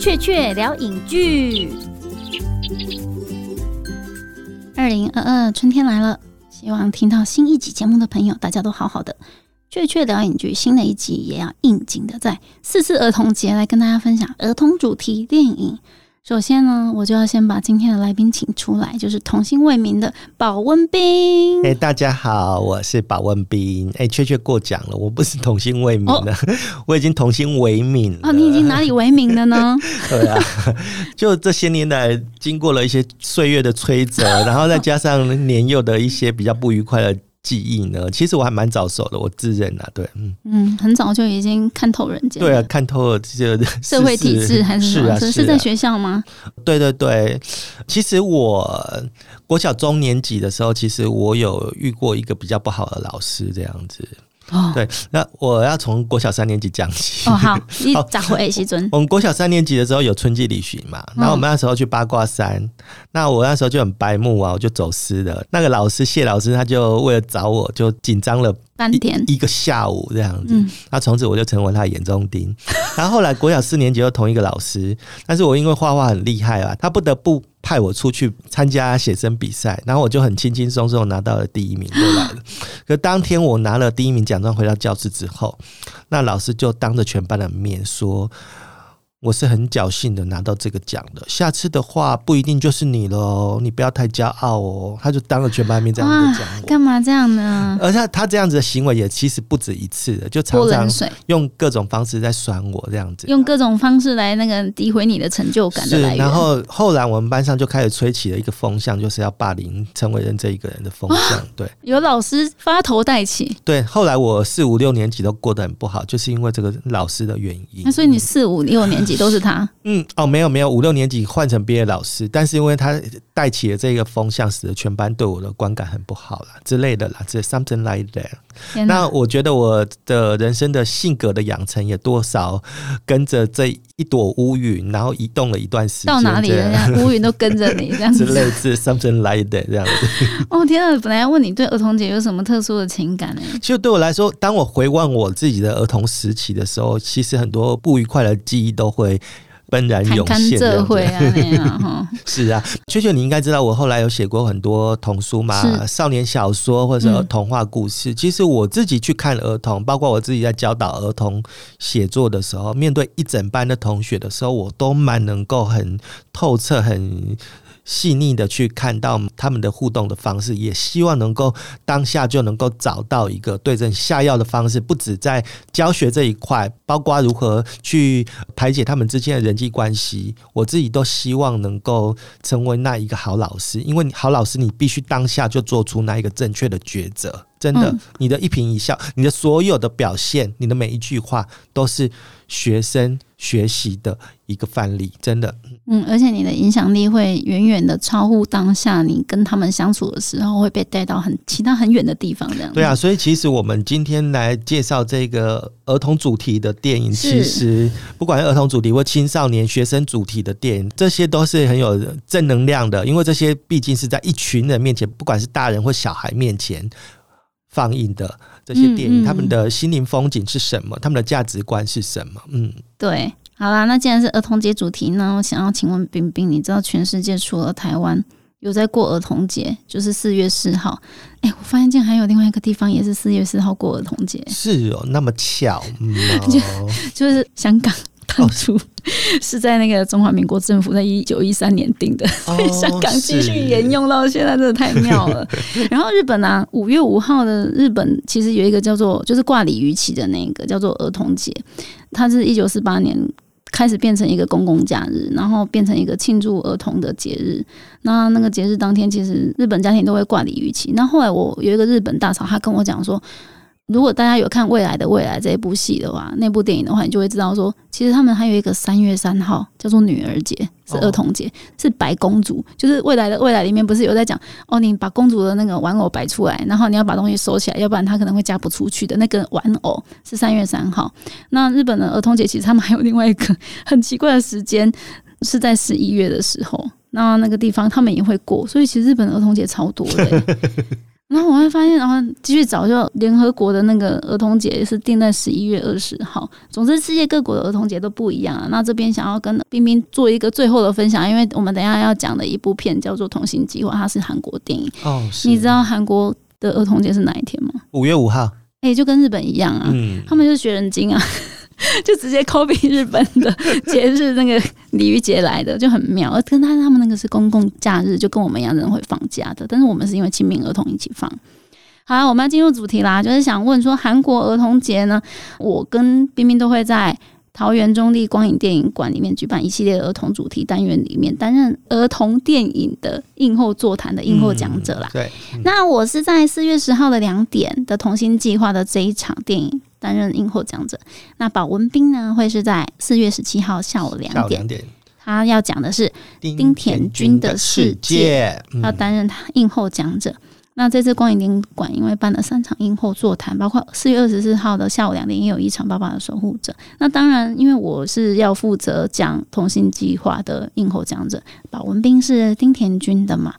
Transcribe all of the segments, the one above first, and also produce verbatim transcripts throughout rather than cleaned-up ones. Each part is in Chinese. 雀雀聊影剧。二零二二春天来了，希望听到新一集节目的朋友，大家都好好的。雀雀聊影剧新的一集也要应景的，在四四儿童节来跟大家分享儿童主题电影。首先呢，我就要先把今天的来宾请出来，就是童心未泯的保温彬。哎、欸，大家好，我是保温彬。哎、欸，雀雀过奖了，我不是童心未泯了，哦、我已经童心为泯了。哦，你已经哪里为泯了呢？对啊，就这些年来，经过了一些岁月的摧折，然后再加上年幼的一些比较不愉快的记忆呢，其实我还蛮早熟的，我自认啊，对，嗯，嗯很早就已经看透人间，对啊，看透了这个社会体制还是什么？是啊，是在学校吗？对对对，其实我国小中年级的时候，其实我有遇过一个比较不好的老师，这样子。哦、对，那我要从国小三年级讲起。哦，好，你咋回时阵？我们国小三年级的时候有春季旅行嘛，然后我们那时候去八卦山，嗯、那我那时候就很白目啊，我就走失了。那个老师谢老师，他就为了找我，就紧张了半天，一个下午这样子。那从、嗯、此我就成为他的眼中钉。然后后来国小四年级又同一个老师，但是我因为画画很厉害啊，他不得不派我出去参加写生比赛，然后我就很轻轻松松拿到了第一名就来了。可当天我拿了第一名奖状回到教室之后，那老师就当着全班的面说，我是很侥幸的拿到这个奖的，下次的话不一定就是你了，你不要太骄傲哦。他就当着全班面这样子讲我，干嘛这样呢？而且他这样子的行为也其实不止一次的，就常常用各种方式在酸我这样子，用各种方式来那个诋毁你的成就感的来源。然后后来我们班上就开始吹起了一个风向，就是要霸凌陈伟任这一个人的风向。对，有老师发头带起。对，后来我四五六年级都过得很不好，就是因为这个老师的原因。那所以你四五六年级都是他？嗯，哦，没有没有，五六年级换成别的老师，但是因为他带起了这个风向，使得全班对我的观感很不好啦之类的啦，这 something like that。 那我觉得我的人生的性格的养成也多少跟着这一朵乌云，然后移动了一段时间，到哪里人家乌云都跟着你这样子之类的 something like that 这样子。哦，天啊，本来要问你对儿童节有什么特殊的情感呢？其实对我来说，当我回望我自己的儿童时期的时候，其实很多不愉快的记忆都会会奔然涌现这样子啊。是啊，雀雀你应该知道我后来有写过很多童书嘛，少年小说或者童话故事、嗯、其实我自己去看儿童，包括我自己在教导儿童写作的时候，面对一整班的同学的时候，我都蛮能够很透彻很细腻的去看到他们的互动的方式，也希望能够当下就能够找到一个对症下药的方式，不止在教学这一块，包括如何去排解他们之间的人际关系，我自己都希望能够成为那一个好老师。因为好老师你必须当下就做出那一个正确的抉择，真的、嗯、你的一颦一笑，你的所有的表现，你的每一句话都是学生学习的一个范例，真的。嗯，而且你的影响力会远远的超乎当下你跟他们相处的时候，会被带到很其他很远的地方这样子。对啊，所以其实我们今天来介绍这个儿童主题的电影，其实不管是儿童主题或青少年学生主题的电影，这些都是很有正能量的，因为这些毕竟是在一群人面前，不管是大人或小孩面前放映的这些电影、嗯嗯、他们的心灵风景是什么，他们的价值观是什么。嗯，对，好啦，那既然是儿童节主题呢，我想要请问彬彬，你知道全世界除了台湾有在过儿童节，就是四月四号。哎、欸，我发现竟然还有另外一个地方也是四月四号过儿童节。是哦，那么巧吗？就, 就是香港当初、哦、是在那个中华民国政府在一九一三年定的，所以香港继续沿用到现在，真的太妙了。然后日本啊，五月五号的日本其实有一个叫做就是挂鲤鱼旗的那个叫做儿童节，它是一九四八年开始变成一个公共假日，然后变成一个庆祝儿童的节日。那那个节日当天，其实日本家庭都会挂鲤鱼旗。那后来我有一个日本大嫂，她跟我讲说，如果大家有看《未来的未来》这一部戏的话，那部电影的话，你就会知道说，其实他们还有一个三月三号叫做女儿节，是儿童节，哦、是白公主。就是《未来的未来》里面不是有在讲哦，你把公主的那个玩偶摆出来，然后你要把东西收起来，要不然她可能会嫁不出去的。那个玩偶是三月三号。那日本的儿童节其实他们还有另外一个很奇怪的时间，是在十一月的时候。那那个地方他们也会过，所以其实日本的儿童节超多的、欸。然后我会发现，然后继续找，就联合国的那个儿童节是定在十一月二十号。总之世界各国的儿童节都不一样了。那这边想要跟彬彬做一个最后的分享，因为我们等一下要讲的一部片叫做《童心计划》，它是韩国电影、哦、你知道韩国的儿童节是哪一天吗？五月五号。欸，就跟日本一样啊、嗯、他们就是学人精啊就直接 copy 日本的节日那个鲤鱼节来的，就很妙。而跟他们那个是公共假日，就跟我们一样人会放假的，但是我们是因为亲民儿童一起放。好啦，我们要进入主题啦，就是想问说韩国儿童节呢，我跟彬彬都会在桃园中立光影电影馆里面举办一系列儿童主题单元，里面担任儿童电影的映后座谈的映后讲者啦、嗯、对、嗯、那我是在四月十号的两点的童心计划的这一场电影担任映后讲者，那保文彬呢会是在四月十七号下午两点，他要讲的是丁田君的世界，要担任映后讲者、嗯、那这次光影电影馆因为办了三场映后座谈，包括四月二十四号的下午两点也有一场《爸爸的守护者》。那当然因为我是要负责讲童心计划的映后讲者，保文彬是丁田君的嘛，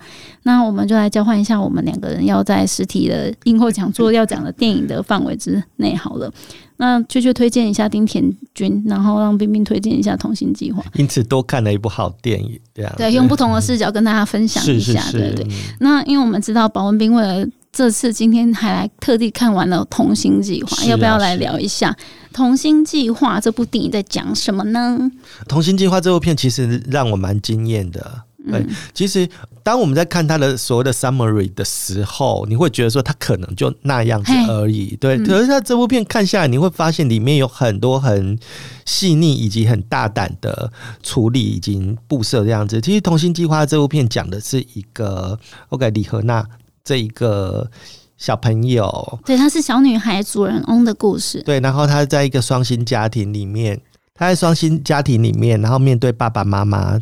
那我们就来交换一下我们两个人要在实体的映后讲座要讲的电影的范围之内好了。那雀雀推荐一下丁田君，然后让彬彬推荐一下童心计划，因此多看了一部好电影，对啊，对，用不同的视角跟大家分享一下、嗯、是是是，对对对。那因为我们知道保文彬为了这次今天还来特地看完了童心计划、啊、要不要来聊一下童心计划这部电影在讲什么呢？童心计划这部片其实让我蛮惊艳的，对、嗯，其实当我们在看他的所谓的 summary 的时候，你会觉得说他可能就那样子而已，对、嗯。可是他这部片看下来，你会发现里面有很多很细腻以及很大胆的处理以及布设这样子。其实《童心计划》这部片讲的是一个 OK 李荷娜这一个小朋友，对，她是小女孩主人翁的故事，对。然后她在一个双薪家庭里面，她在双薪家庭里面，然后面对爸爸妈妈。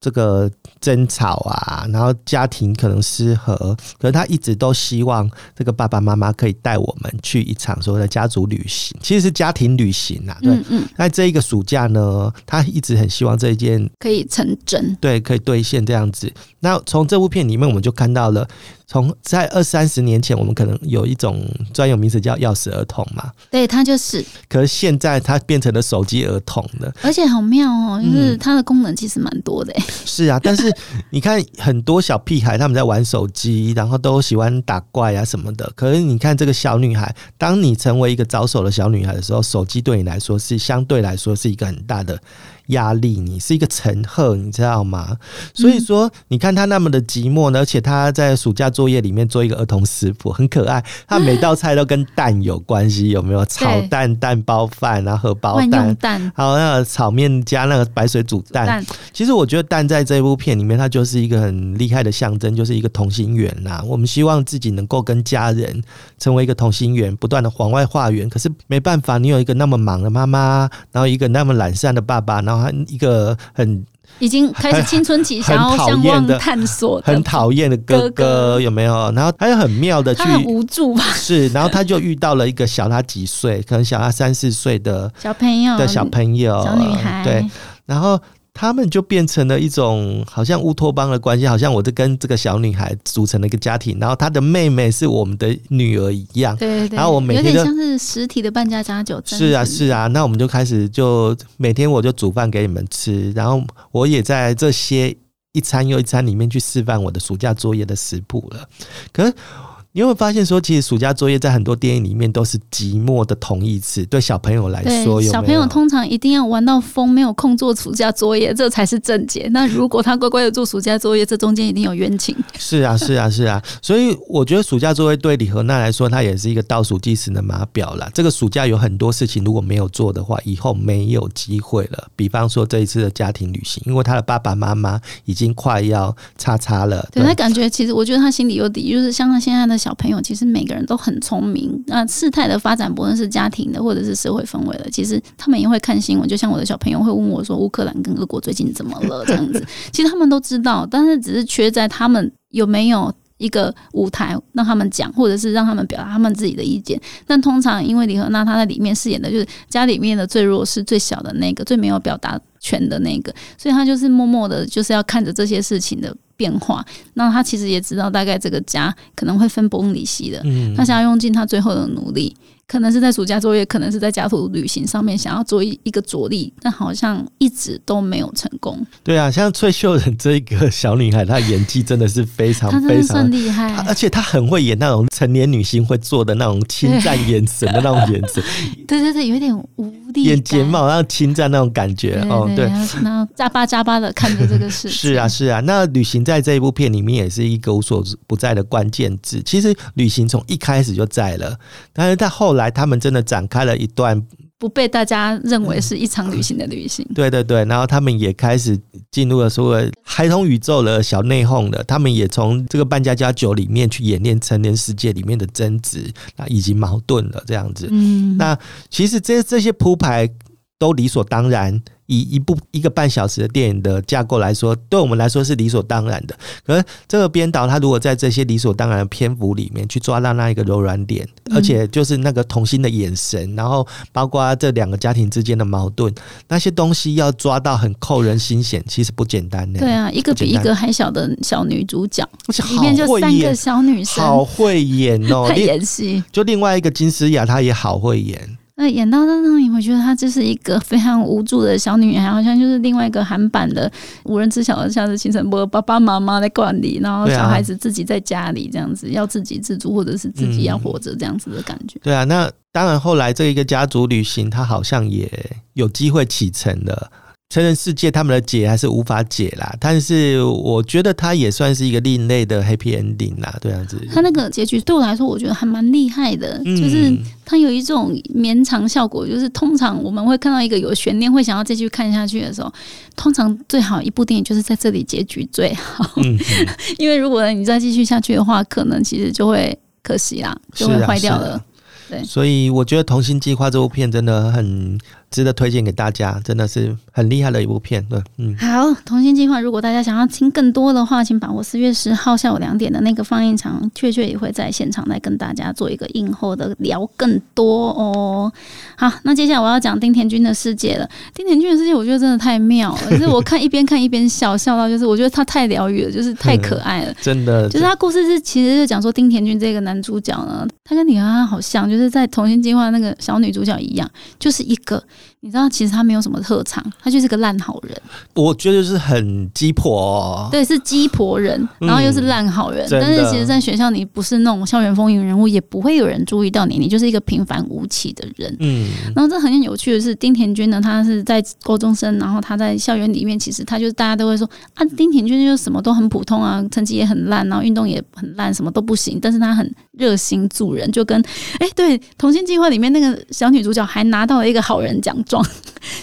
这个争吵啊，然后家庭可能失和，可是他一直都希望这个爸爸妈妈可以带我们去一场所谓的家族旅行，其实是家庭旅行啊，对。嗯嗯，那这一个暑假呢，他一直很希望这一件可以成真，对，可以兑现这样子。那从这部片里面我们就看到了，从在二三十年前我们可能有一种专有名词叫钥匙儿童嘛，对，他就是，可是现在他变成了手机儿童了，而且好妙哦，就是它的功能其实蛮多的、欸嗯、是啊，但是你看很多小屁孩他们在玩手机然后都喜欢打怪啊什么的，可是你看这个小女孩，当你成为一个早熟的小女孩的时候，手机对你来说是相对来说是一个很大的压力，你是一个陈赫，你知道吗？所以说你看他那么的寂寞呢，而且他在暑假作业里面做一个儿童食谱，很可爱，他每道菜都跟蛋有关系，有没有？炒蛋、蛋包饭，然后荷包蛋，还有那个炒面加那个白水煮蛋, 煮蛋。其实我觉得蛋在这部片里面它就是一个很厉害的象征，就是一个同心圆啦。我们希望自己能够跟家人成为一个同心圆，不断的往外化缘，可是没办法，你有一个那么忙的妈妈，然后一个那么懒散的爸爸，然后一个很已经开始青春期想要向往探索的很讨厌的哥哥，有没有？然后他又很妙的去，他很无助吧，是，然后他就遇到了一个小他几岁，可能小他三四岁的小朋友的小朋友小女孩，对，然后他们就变成了一种好像乌托邦的关系，好像我就跟这个小女孩组成了一个家庭，然后她的妹妹是我们的女儿一样，对对对，然后我每天有点像是实体的扮家家酒，是啊是啊，那我们就开始就每天我就煮饭给你们吃，然后我也在这些一餐又一餐里面去示范我的暑假作业的食谱了。可是你会发现说，其实暑假作业在很多电影里面都是寂寞的同义词，对小朋友来说，有没有？小朋友通常一定要玩到疯，没有空做暑假作业，这才是正解。那如果他乖乖的做暑假作业，这中间一定有冤情。是啊，是啊，是啊。所以我觉得暑假作业对李荷娜来说，它也是一个倒数计时的码表啦。这个暑假有很多事情如果没有做的话，以后没有机会了。比方说这一次的家庭旅行，因为他的爸爸妈妈已经快要叉叉了。对，他感觉其实我觉得他心里有底，就是像他现在的小朋友其实每个人都很聪明，那事态的发展不论是家庭的或者是社会氛围的，其实他们也会看新闻，就像我的小朋友会问我说乌克兰跟俄国最近怎么了这样子其实他们都知道，但是只是缺在他们有没有一个舞台让他们讲，或者是让他们表达他们自己的意见。但通常因为李荷娜她在里面饰演的就是家里面的最弱势最小的那个最没有表达权的那个，所以她就是默默的就是要看着这些事情的变化，那他其实也知道大概这个家可能会分崩离析的、嗯、他想要用尽他最后的努力，可能是在暑假作业，可能是在家徒旅行上面想要做一个着力，但好像一直都没有成功。对啊，像崔秀仁这个小女孩，她演技真的是非常非常厉害，而且她很会演那种成年女性会做的那种侵占眼神的那种眼神对对对，有点无力感，眼睫毛然后侵占那种感觉，对对对、哦、对，然后眨巴眨巴的看着这个事情是啊是啊，那旅行在这一部片里面也是一个无所不在的关键字，其实旅行从一开始就在了，但是到后后来他们真的展开了一段不被大家认为是一场旅行的旅行、嗯、对对对，然后他们也开始进入了所谓孩童宇宙了，小内讧了，他们也从这个扮家家酒里面去演练成年世界里面的争执以及矛盾了这样子、嗯、那其实 这, 这些铺排都理所当然，以一部一个半小时的电影的架构来说，对我们来说是理所当然的，可是这个编导他如果在这些理所当然的篇幅里面去抓到那一个柔软点、嗯、而且就是那个童心的眼神，然后包括这两个家庭之间的矛盾，那些东西要抓到很扣人心弦其实不简单、欸、对啊，一个比一个还小的小女主角，里面就三个小女生，好会演哦、喔、很演戏，就另外一个金诗雅她也好会演，那演到那里，我觉得她就是一个非常无助的小女孩，好像就是另外一个韩版的无人知晓的夏日清晨波，爸爸妈妈在管理，然后小孩子自己在家里这样子、啊、要自给自足或者是自己要活着这样子的感觉、嗯、对啊，那当然后来这一个家族旅行她好像也有机会启程了，成人世界他们的解还是无法解啦，但是我觉得他也算是一个另类的 happy ending 啦，对啊，他那个结局对我来说我觉得还蛮厉害的、嗯、就是他有一种绵长效果，就是通常我们会看到一个有悬念会想要继续看下去的时候，通常最好一部电影就是在这里结局最好、嗯、因为如果你再继续下去的话，可能其实就会可惜啦，就会坏掉了。所以我觉得《童心计划》这部片真的很值得推荐给大家，真的是很厉害的一部片。对，嗯，好，《童心计划》如果大家想要听更多的话，请把握四月十号下午两点的那个放映场，雀雀也会在现场来跟大家做一个映后的聊更多哦。好，那接下来我要讲丁田君的世界了。丁田君的世界我觉得真的太妙了，就是我看一边看一边笑，笑到就是我觉得他太疗愈了，就是太可爱了，真的。就是他故事是其实就讲说丁田君这个男主角呢，他跟女儿好像就是。就是在《童心计划》那个小女主角一样，就是一个你知道，其实她没有什么特长，她就是个烂好人。我觉得就是很鸡婆、哦，对，是鸡婆人，然后又是烂好人。嗯、但是其实，在学校你不是那种校园风云人物，也不会有人注意到你，你就是一个平凡无奇的人。嗯。然后这很有趣的是，丁田君呢，他是在高中生，然后他在校园里面，其实他就是大家都会说啊，丁田君就什么都很普通啊，成绩也很烂，然后运动也很烂，什么都不行。但是他很热心助人，就跟哎、欸、对。《童心计划》里面那个小女主角还拿到了一个好人奖状，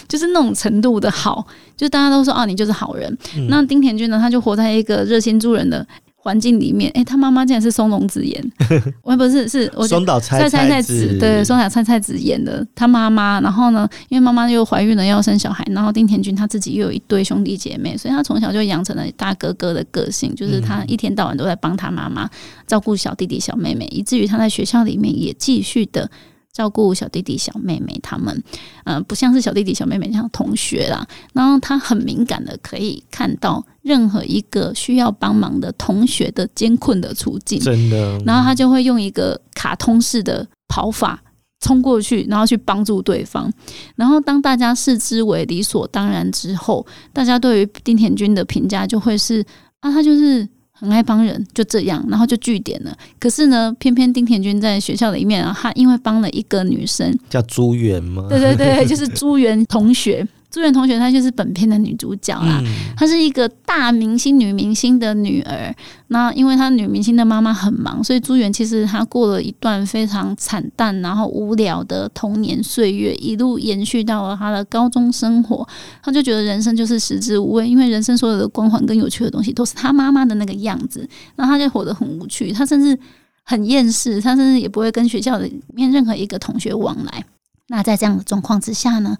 就是那种程度的好，就大家都说啊，你就是好人、嗯、那丁田君呢，他就活在一个热心助人的环境里面，哎、欸，他妈妈竟然是松隆子演，我不是是松岛菜菜子，对，松岛菜菜子演的他妈妈。然后呢，因为妈妈又怀孕了，要生小孩，然后丁田君他自己又有一对兄弟姐妹，所以他从小就养成了大哥哥的个性，就是他一天到晚都在帮他妈妈照顾小弟弟小妹妹，以至于他在学校里面也继续的照顾小弟弟小妹妹他们、呃、不像是小弟弟小妹妹像同学啦。然后他很敏感的可以看到任何一个需要帮忙的同学的艰困的处境，真的。然后他就会用一个卡通式的跑法冲过去，然后去帮助对方。然后当大家视之为理所当然之后，大家对于丁田君的评价就会是啊，他就是很爱帮人，就这样，然后就据点了。可是呢，偏偏丁田君在学校里面啊，他因为帮了一个女生，叫朱媛吗？对对对，就是朱媛同学。朱媛同学她就是本片的女主角啦、嗯、她是一个大明星女明星的女儿。那因为她女明星的妈妈很忙，所以朱媛其实她过了一段非常惨淡然后无聊的童年岁月，一路延续到了她的高中生活。她就觉得人生就是食之无味，因为人生所有的光环跟有趣的东西都是她妈妈的那个样子，那她就活得很无趣，她甚至很厌世，她甚至也不会跟学校里面任何一个同学往来。那在这样的状况之下呢，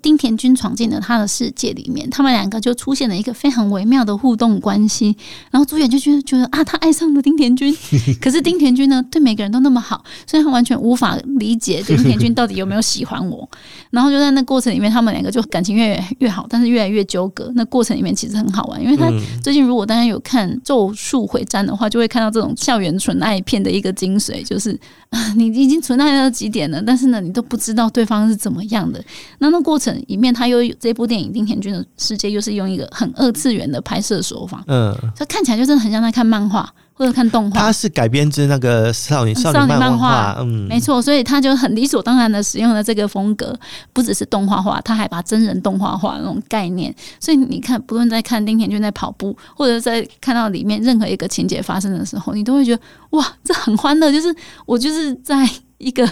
丁田君闯进了他的世界里面，他们两个就出现了一个非常微妙的互动关系，然后主演就觉得觉得啊，他爱上了丁田君，可是丁田君呢对每个人都那么好，所以他完全无法理解丁田君到底有没有喜欢我然后就在那过程里面他们两个就感情越越好，但是越来越纠葛，那过程里面其实很好玩，因为他最近如果大家有看咒术回战的话，就会看到这种校园纯爱片的一个精髓，就是、啊、你已经纯爱到极点了，但是呢你都不知道对方是怎么样的，那那过过程里面，他又这部电影《丁田君的世界》又是用一个很二次元的拍摄手法，嗯，他看起来就真的很像在看漫画或者看动画。它是改编自那个少女少女漫画，嗯，没错，所以他就很理所当然的使用了这个风格，不只是动画化，他还把真人动画化那种概念。所以你看，不论在看丁田君在跑步，或者在看到里面任何一个情节发生的时候，你都会觉得哇，这很欢乐。就是我就是在一个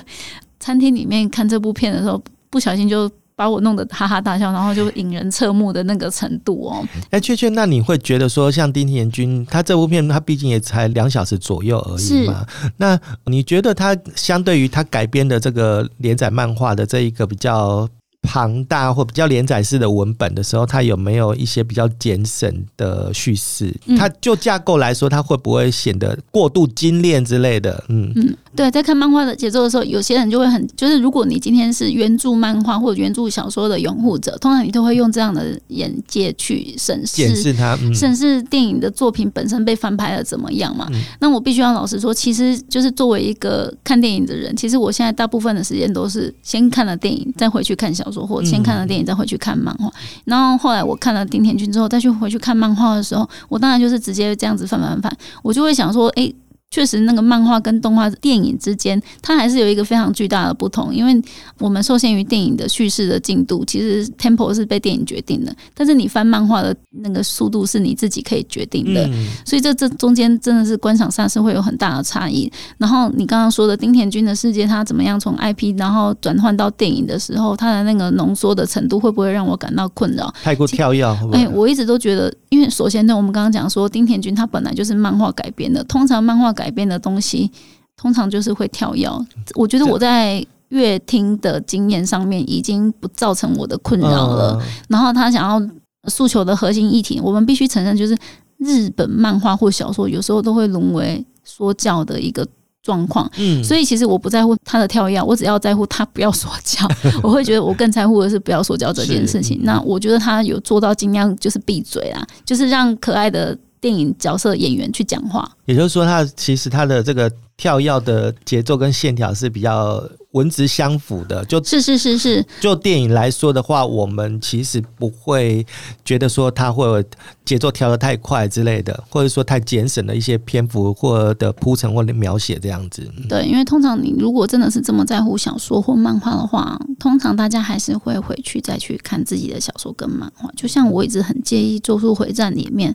餐厅里面看这部片的时候，不小心就把我弄得哈哈大笑，然后就引人侧目的那个程度哦。哎、欸，雀雀，那你会觉得说，像丁田君他这部片，他毕竟也才两小时左右而已嘛。那你觉得他相对于他改编的这个连载漫画的这一个比较庞大或比较连载式的文本的时候，他有没有一些比较简省的叙事？他、嗯、就架构来说，他会不会显得过度精炼之类的？嗯嗯。对，在看漫画的节奏的时候，有些人就会很，就是如果你今天是原著漫画或者原著小说的拥护者，通常你都会用这样的眼界去审视检视它、嗯、审视电影的作品本身被翻拍了怎么样嘛、嗯、那我必须要老实说，其实就是作为一个看电影的人，其实我现在大部分的时间都是先看了电影再回去看小说，或先看了电影再回去看漫画、嗯、然后后来我看了丁田君之后再去回去看漫画的时候，我当然就是直接这样子翻翻翻，我就会想说哎。欸确实那个漫画跟动画电影之间它还是有一个非常巨大的不同，因为我们受限于电影的叙事的进度，其实 tempo 是被电影决定的，但是你翻漫画的那个速度是你自己可以决定的、嗯、所以 这, 这中间真的是观赏上是会有很大的差异。然后你刚刚说的丁田君的世界，它怎么样从 I P 然后转换到电影的时候，它的那个浓缩的程度会不会让我感到困扰，太过跳跃、欸、我一直都觉得，因为首先呢我们刚刚讲说丁田君它本来就是漫画改编的，通常漫画改编的东西通常就是会跳跃，我觉得我在阅听的经验上面已经不造成我的困扰了、嗯、然后他想要诉求的核心议题，我们必须承认就是日本漫画或小说有时候都会沦为说教的一个状况、嗯、所以其实我不在乎他的跳跃，我只要在乎他不要说教我会觉得我更在乎的是不要说教这件事情，那我觉得他有做到尽量就是闭嘴啦，就是让可爱的电影角色演员去讲话，也就是说他其实他的这个跳跃的节奏跟线条是比较文质相符的，就是是是是，就电影来说的话，我们其实不会觉得说它会节奏调得太快之类的，或者说太节省了一些篇幅或的铺陈或描写这样子。对，因为通常你如果真的是这么在乎小说或漫画的话，通常大家还是会回去再去看自己的小说跟漫画。就像我一直很介意《咒术回战》里面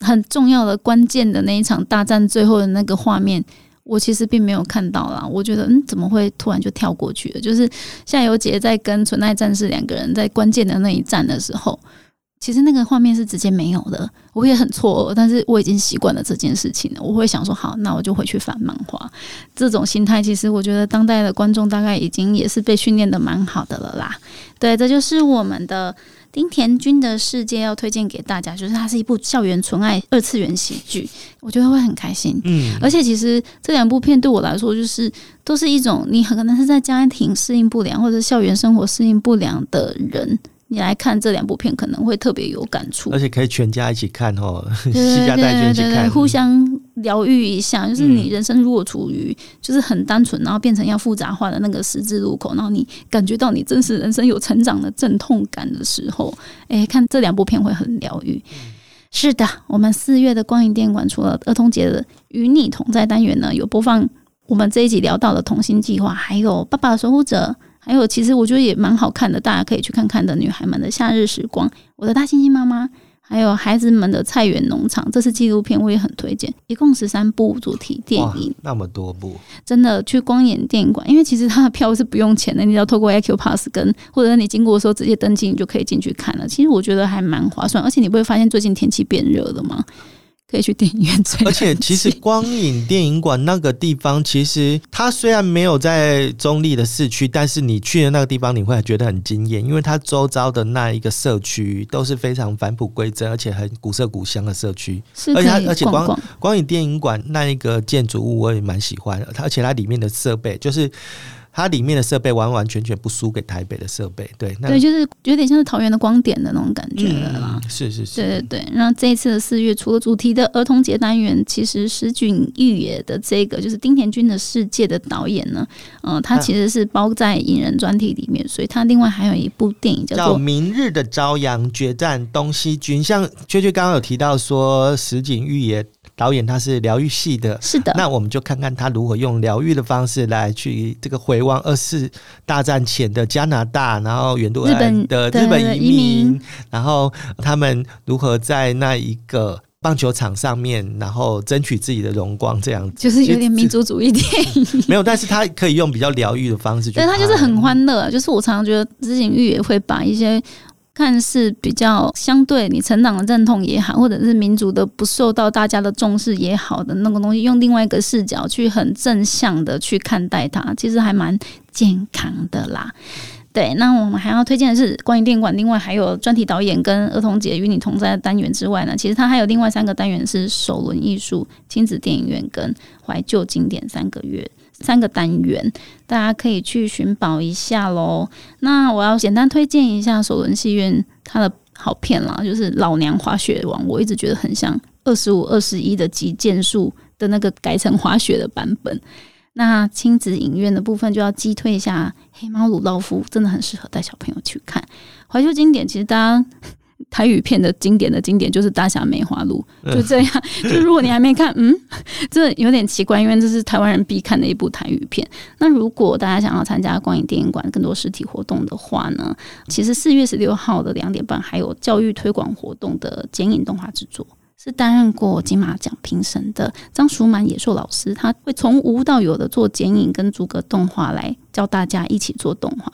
很重要的关键的那一场大战最后的那个画面。我其实并没有看到啦，我觉得嗯，怎么会突然就跳过去了？就是夏油杰在跟纯爱战士两个人在关键的那一战的时候，其实那个画面是直接没有的，我也很错愕，但是我已经习惯了这件事情了。我会想说，好，那我就回去翻漫画。这种心态，其实我觉得当代的观众大概已经也是被训练的蛮好的了啦。对，这就是我们的丁田君的世界要推荐给大家，就是它是一部校园纯爱二次元喜剧，我觉得会很开心。嗯，而且其实这两部片对我来说，就是都是一种你很可能是在家庭适应不良或者校园生活适应不良的人，你来看这两部片可能会特别有感触，而且可以全家一起看哦，携家带眷一起看，互相疗愈一下。就是你人生如果处于就是很单纯，然后变成要复杂化的那个十字路口，然后你感觉到你真实人生有成长的阵痛感的时候，哎，看这两部片会很疗愈。是的，我们四月的光影电影馆除了儿童节的与你同在单元呢，有播放我们这一集聊到的童心计划，还有爸爸的守护者。还有其实我觉得也蛮好看的，大家可以去看看的女孩们的夏日时光，我的大猩猩妈妈，还有孩子们的菜园农场，这是纪录片，我也很推荐。一共十三部主题电影，那么多部，真的去光影电影馆，因为其实它的票是不用钱的，你只要透过 A Q Pass 跟或者你经过的时候直接登记，你就可以进去看了。其实我觉得还蛮划算，而且你不会发现最近天气变热了吗？可以去电影院吹冷气。而且其实光影电影馆那个地方，其实它虽然没有在中立的市区，但是你去的那个地方你会觉得很惊艳，因为它周遭的那一个社区都是非常返璞归真而且很古色古香的社区，是可以逛逛。而且光光影电影馆那一个建筑物我也蛮喜欢，而且它里面的设备就是它里面的设备完完全全不输给台北的设备。 对, 那对就是有点像是桃园的光点的那种感觉了啦、嗯、是是是，对对对。那这一次的四月除了主题的儿童节单元，其实石井裕也的这个就是町田君的世界的导演呢、呃、他其实是包在影人专题里面、啊、所以他另外还有一部电影叫做《明日的朝阳决战东西君》。像娟娟刚刚有提到说石井裕也导演他是疗愈系的，是的。那我们就看看他如何用疗愈的方式来去这个回望二次大战前的加拿大，然后远渡来的日本移民，然后他们如何在那一个棒球场上面然后争取自己的荣光，这样子就是有点民族主义电影。没有，但是他可以用比较疗愈的方式去，但他就是很欢乐、啊、就是我常常觉得石井裕也会把一些看似比较相对你成长的阵痛也好，或者是民族的不受到大家的重视也好的那个东西，用另外一个视角去很正向的去看待它，其实还蛮健康的啦。对，那我们还要推荐的是关于电影馆，另外还有专题导演跟儿童节与你同在的单元之外呢，其实它还有另外三个单元是首轮艺术、亲子电影院跟怀旧经典三个月三个单元，大家可以去寻宝一下咯。那我要简单推荐一下首轮戏院它的好片啦，就是《老娘滑雪王》，我一直觉得很像二五二一的极限术的那个改成滑雪的版本。那亲子影院的部分就要激推一下《黑猫鲁道夫》，真的很适合带小朋友去看。怀旧经典其实大家台语片的经典的经典就是《大侠梅花鹿》，就这样。就如果你还没看，嗯，这有点奇怪，因为这是台湾人必看的一部台语片。那如果大家想要参加光影电影馆更多实体活动的话呢，其实四月十六号的两点半还有教育推广活动的剪影动画制作，是担任过金马奖评审的张淑满野兽老师，他会从无到有的做剪影跟逐格动画来教大家一起做动画。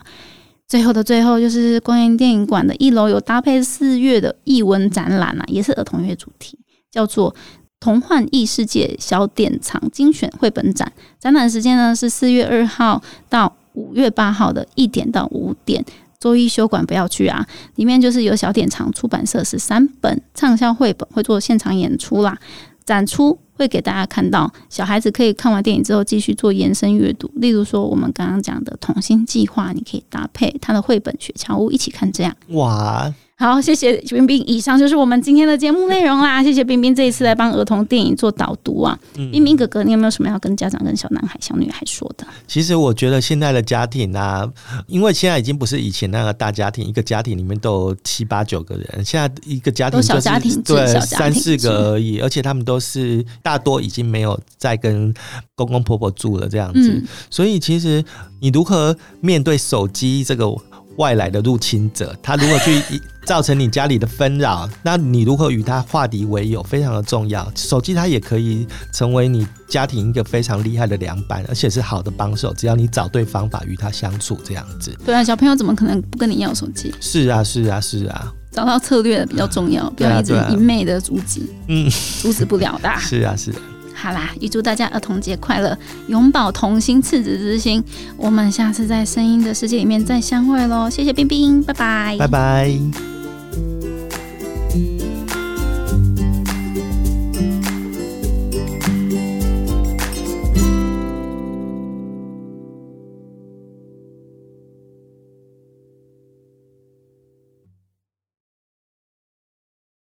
最后的最后，就是光影电影馆的一楼有搭配四月的艺文展览、啊、也是儿童月主题，叫做童幻异世界小典藏精选绘本展。展览时间呢是四月二号到五月八号的一点到五点，周一休馆不要去啊。里面就是有小典藏出版社十三本畅销绘本会做现场演出啦，展出会给大家看到小孩子可以看完电影之后继续做延伸阅读，例如说我们刚刚讲的童心计划，你可以搭配他的绘本雪橇屋一起看。这样哇，好，谢谢彬彬，以上就是我们今天的节目内容啦。谢谢彬彬这一次来帮儿童电影做导读啊。彬彬、嗯、哥哥，你有没有什么要跟家长跟小男孩小女孩说的？其实我觉得现在的家庭啊，因为现在已经不是以前那个大家庭，一个家庭里面都有七八九个人，现在一个家庭就是都小家庭，对，三四个而已，而且他们都是大多已经没有再跟公公婆婆住了这样子、嗯、所以其实你如何面对手机这个外来的入侵者，他如何去造成你家里的纷扰，那你如何与他化敌为友非常的重要。手机它也可以成为你家庭一个非常厉害的良伴，而且是好的帮手，只要你找对方法与他相处这样子。对啊，小朋友怎么可能不跟你要手机？是啊是啊是啊，找到策略比较重要，不要一直一昧的阻止、嗯、阻止不了的、啊、是啊是啊。好啦，预祝大家儿童节快乐，永葆童心，赤子之心。我们下次在声音的世界里面再相会咯。谢谢彬彬，拜拜，拜拜。